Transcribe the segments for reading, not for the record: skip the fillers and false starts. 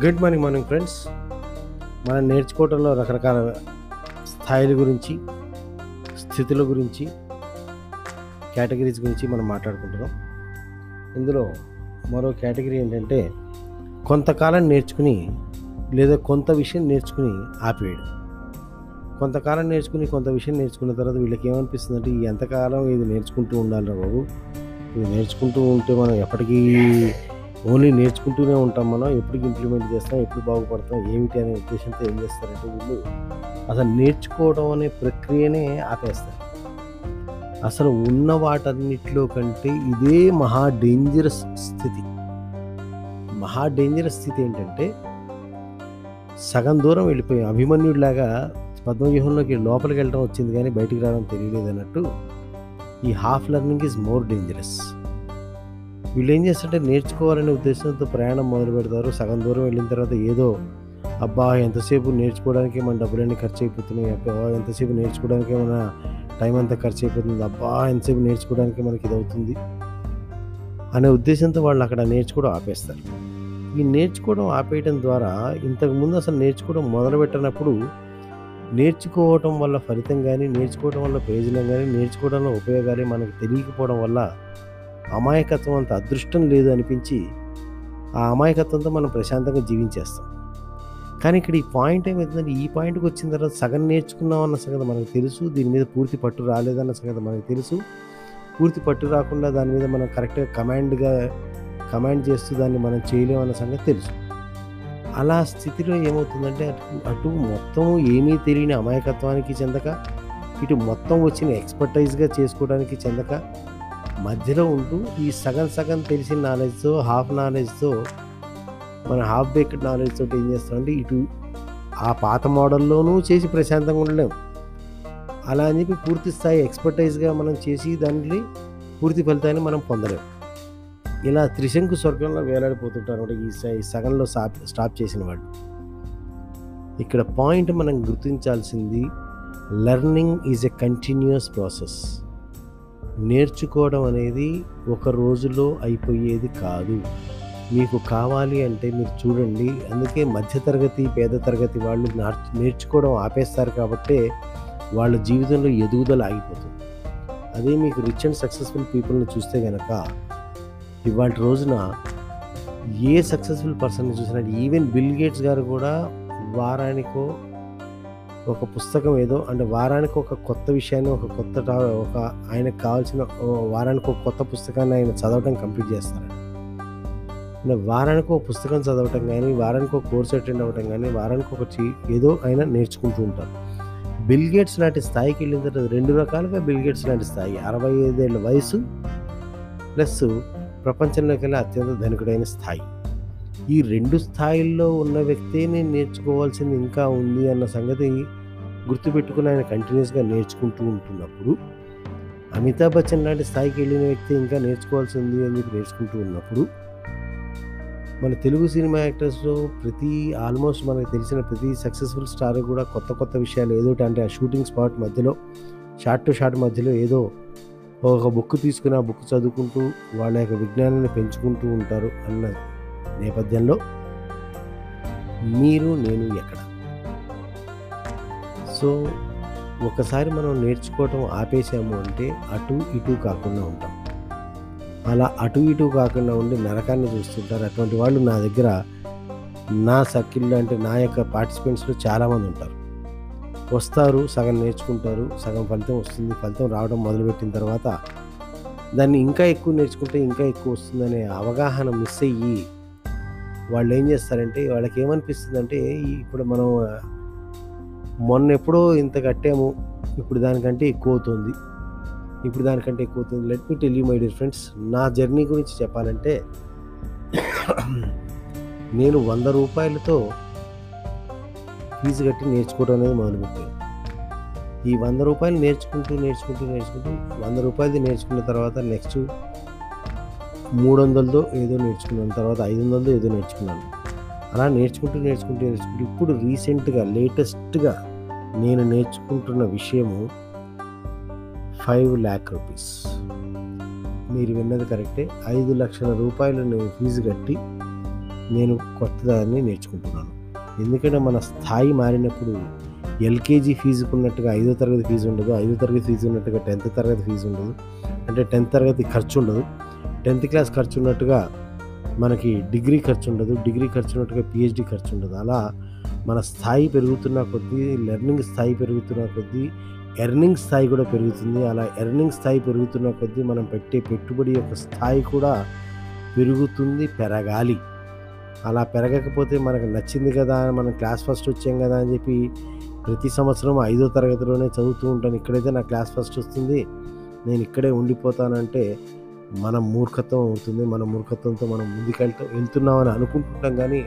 Good morning morning friends, మనం నేర్చుకోవటంలో రకరకాల స్థాయిల గురించి, స్థితుల గురించి, కేటగిరీస్ గురించి మనం మాట్లాడుకుంటున్నాం. ఇందులో మరో కేటగిరీ ఏంటంటే కొంతకాలం నేర్చుకుని లేదా కొంత విషయం నేర్చుకుని ఆపేయడం. కొంతకాలం నేర్చుకుని కొంత విషయం నేర్చుకున్న తర్వాత వీళ్ళకి ఏమనిపిస్తుందంటే ఎంతకాలం ఇది నేర్చుకుంటూ ఉండాలి రా బాబు, ఇది నేర్చుకుంటూ ఉంటే మనం ఎప్పటికీ ఓన్లీ నేర్చుకుంటూనే ఉంటాం, మనం ఎప్పుడు ఇంప్లిమెంట్ చేస్తాం, ఎప్పుడు బాగుపడతాం ఏమిటి అనే ఉద్దేశంతో ఏం చేస్తారంటే వీళ్ళు అసలు నేర్చుకోవడం అనే ప్రక్రియనే ఆపేస్తారు. అసలు ఉన్న వాటన్నిటిలో కంటే ఇదే మహా డేంజరస్ స్థితి. మహా డేంజరస్ స్థితి ఏంటంటే సగం దూరం వెళ్ళిపోయాం, అభిమన్యుడిలాగా పద్మవ్యూహంలోకి లోపలికి వెళ్ళడం వచ్చింది కానీ బయటికి రావడం తెలియలేదు అన్నట్టు. ఈ half learning is more dangerous. వీళ్ళు ఏం చేస్తుంటే నేర్చుకోవాలనే ఉద్దేశంతో ప్రయాణం మొదలు పెడతారు. సగం దూరం వెళ్ళిన తర్వాత ఏదో అబ్బా ఎంతసేపు నేర్చుకోవడానికి మన డబ్బులన్నీ ఖర్చు అయిపోతున్నాయి, అబ్బా ఎంతసేపు నేర్చుకోవడానికి మన టైం అంతా ఖర్చు అయిపోతుంది, అబ్బా ఎంతసేపు నేర్చుకోవడానికి మనకి ఇది అవుతుంది అనే ఉద్దేశంతో వాళ్ళు అక్కడ నేర్చుకోవడం ఆపేస్తారు. ఈ నేర్చుకోవడం ఆపేయడం ద్వారా ఇంతకుముందు అసలు నేర్చుకోవడం మొదలుపెట్టినప్పుడు నేర్చుకోవటం వల్ల ఫలితం కానీ, నేర్చుకోవడం వల్ల ప్రయోజనం కానీ, నేర్చుకోవడంలో ఉపయోగాలే మనకు తెలియకపోవడం వల్ల అమాయకత్వం అంత అదృష్టం లేదు అనిపించి ఆ అమాయకత్వంతో మనం ప్రశాంతంగా జీవించేస్తాం. కానీ ఇక్కడ ఈ పాయింట్ ఏమవుతుందంటే ఈ పాయింట్కి వచ్చిన తర్వాత సగం నేర్చుకున్నాం అన్న సంగతి మనకు తెలుసు, దీని మీద పూర్తి పట్టు రాలేదన్న సంగతి మనకు తెలుసు. పూర్తి పట్టు రాకుండా దాని మీద మనం కరెక్ట్గా కమాండ్ చేస్తూ దాన్ని మనం చేయలేమన్న సంగతి తెలుసు. అలా స్థితిలో ఏమవుతుందంటే అటు మొత్తం ఏమీ తెలియని అమాయకత్వానికి చెందక, ఇటు మొత్తం వచ్చిన ఎక్స్పర్టైజ్గా చేసుకోవడానికి చెందక మధ్యలో ఉంటూ ఈ సగం తెలిసిన నాలెడ్జ్తో, హాఫ్ నాలెడ్జ్తో, మన హాఫ్ బేక్డ్ నాలెడ్జ్తో ఏం చేస్తామంటే ఇటు ఆ పాత మోడల్లోనూ చేసి ప్రశాంతంగా ఉండలేము. అలా అని చెప్పి పూర్తి స్థాయి ఎక్స్పర్టైజ్గా మనం చేసి దాన్ని పూర్తి ఫలితాన్ని మనం పొందలేము. ఇలా త్రిశంకు స్వర్గంలో వేలాడిపోతుంటారు ఈ సగంలో స్టాప్ చేసిన వాళ్ళు. ఇక్కడ పాయింట్ మనం గుర్తించాల్సింది, learning is a continuous process. నేర్చుకోవడం అనేది ఒక రోజులో అయిపోయేది కాదు. మీకు కావాలి అంటే మీరు చూడండి, అందుకే మధ్యతరగతి, పేద తరగతి వాళ్ళు నేర్చుకోవడం ఆపేస్తారు కాబట్టి వాళ్ళ జీవితంలో ఎదుగుదల ఆగిపోతుంది. అదే మీకు రిచ్ అండ్ సక్సెస్ఫుల్ పీపుల్ని చూస్తే కనుక ఇవాళ రోజున ఏ సక్సెస్ఫుల్ పర్సన్ని చూసినా, ఈవెన్ బిల్ గేట్స్ గారు కూడా వారానికో ఒక పుస్తకం ఏదో అంటే వారానికి ఒక కొత్త విషయాన్ని, ఒక ఆయనకు కావాల్సిన వారానికి ఒక కొత్త పుస్తకాన్ని ఆయన చదవటం కంప్లీట్ చేస్తారండి. అంటే వారానికి ఒక పుస్తకం చదవటం కానీ, వారానికి ఒక కోర్స్ అటెండ్ అవ్వటం కానీ, వారానికి ఒక ఏదో ఆయన నేర్చుకుంటూ ఉంటారు. బిల్ గేట్స్ లాంటి స్థాయికి వెళ్ళిన తర్వాత రెండు రకాలుగా బిల్ గేట్స్ లాంటి స్థాయి 65 ఏళ్ళ వయసు ప్లస్ ప్రపంచంలోకి వెళ్ళి అత్యంత ధనికుడైన స్థాయి. ఈ రెండు స్థాయిల్లో ఉన్న వ్యక్తే నేను నేర్చుకోవాల్సింది ఇంకా ఉంది అన్న సంగతి గుర్తుపెట్టుకుని ఆయన కంటిన్యూస్గా నేర్చుకుంటూ ఉంటున్నప్పుడు, అమితాబ్ బచ్చన్ లాంటి స్థాయికి వెళ్ళిన వ్యక్తి ఇంకా నేర్చుకోవాల్సింది అని చెప్పి నేర్చుకుంటూ ఉన్నప్పుడు, మన తెలుగు సినిమా యాక్టర్స్లో ఆల్మోస్ట్ మనకు తెలిసిన ప్రతి సక్సెస్ఫుల్ స్టార్ కూడా కొత్త కొత్త విషయాలు ఏదోటి అంటే ఆ షూటింగ్ స్పాట్ మధ్యలో, షాట్ టు షాట్ మధ్యలో ఏదో ఒక బుక్ తీసుకుని ఆ బుక్ చదువుకుంటూ వాళ్ళ యొక్క విజ్ఞానాన్ని పెంచుకుంటూ ఉంటారు. అన్న నేపథ్యంలో మీరు నేను ఎక్కడ? సో ఒకసారి మనం నేర్చుకోవటం ఆపేసాము అంటే అటు ఇటు కాకుండా ఉంటాం. అలా అటు ఇటు కాకుండా ఉండి నరకాన్ని చూస్తుంటారు. అటువంటి వాళ్ళు నా దగ్గర, నా సర్కిల్లో అంటే నా యొక్క పార్టిసిపెంట్స్లో చాలామంది ఉంటారు. వస్తారు, సగం నేర్చుకుంటారు, సగం ఫలితం వస్తుంది. ఫలితం రావడం మొదలుపెట్టిన తర్వాత దాన్ని ఇంకా ఎక్కువ నేర్చుకుంటే ఇంకా ఎక్కువ వస్తుందనే అవగాహన మిస్ అయ్యి వాళ్ళు ఏం చేస్తారంటే వాళ్ళకి ఏమనిపిస్తుందంటే ఇప్పుడు మనం మొన్న ఎప్పుడో ఇంత కట్టాము, ఇప్పుడు దానికంటే ఎక్కువ అవుతుంది, ఇప్పుడు దానికంటే ఎక్కువ అవుతుంది. Let me tell you my dear friends, నా జర్నీ గురించి చెప్పాలంటే నేను 100 రూపాయలతో ఫీజు కట్టి నేర్చుకోవడం అనేది మొదలుపెట్టాను. ఈ 100 రూపాయలు నేర్చుకుంటూ 100 రూపాయలు నేర్చుకున్న తర్వాత నెక్స్ట్ 300తో ఏదో నేర్చుకున్నాను, తర్వాత 500తో ఏదో నేర్చుకున్నాను. అలా నేర్చుకుంటూ ఇప్పుడు రీసెంట్గా లేటెస్ట్గా నేను నేర్చుకుంటున్న విషయము 5 లక్షల రూపీస్. మీరు విన్నది కరెక్టే, 5 లక్షల రూపాయలు నేను ఫీజు కట్టి నేను కొత్తదాన్ని నేర్చుకుంటున్నాను. ఎందుకంటే మన స్థాయి మారినప్పుడు ఎల్కేజీ ఫీజుకు ఉన్నట్టుగా 5వ తరగతి ఫీజు ఉండదు, 5వ తరగతి ఫీజు ఉన్నట్టుగా 10th తరగతి ఫీజు ఉండదు, అంటే 10th తరగతి ఖర్చు ఉండదు, 10th క్లాస్ ఖర్చు ఉన్నట్టుగా మనకి డిగ్రీ ఖర్చు ఉండదు, డిగ్రీ ఖర్చు ఉన్నట్టుగా పిహెచ్డి ఖర్చు ఉండదు. అలా మన స్థాయి పెరుగుతున్న కొద్దీ, లెర్నింగ్ స్థాయి పెరుగుతున్న కొద్దీ ఎర్నింగ్ స్థాయి కూడా పెరుగుతుంది. అలా ఎర్నింగ్ స్థాయి పెరుగుతున్న కొద్దీ మనం పెట్టే పెట్టుబడి యొక్క స్థాయి కూడా పెరుగుతుంది, పెరగాలి. అలా పెరగకపోతే మనకు నచ్చింది కదా, మనం క్లాస్ ఫస్ట్ వచ్చాం కదా అని చెప్పి ప్రతి సంవత్సరం 5వ తరగతిలోనే చదువుతూ ఉంటాను, ఇక్కడైతే నా క్లాస్ ఫస్ట్ వస్తుంది, నేను ఇక్కడే ఉండిపోతానంటే మన మూర్ఖత్వం అవుతుంది. మన మూర్ఖత్వంతో మనం ముందుకెళ్తున్నామని అనుకుంటుంటాం, కానీ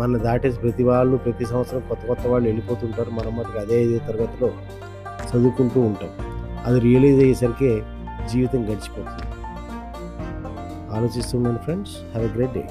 మన దాటేసి ప్రతి వాళ్ళు ప్రతి సంవత్సరం కొత్త కొత్త వాళ్ళు వెళ్ళిపోతుంటారు. మనం మటుకు అదే 5వ తరగతిలో చదువుకుంటూ ఉంటాం. అది రియలైజ్ అయ్యేసరికి జీవితం గడిచిపోతుంది. ఆలోచిస్తున్నాను friends. Have a great day.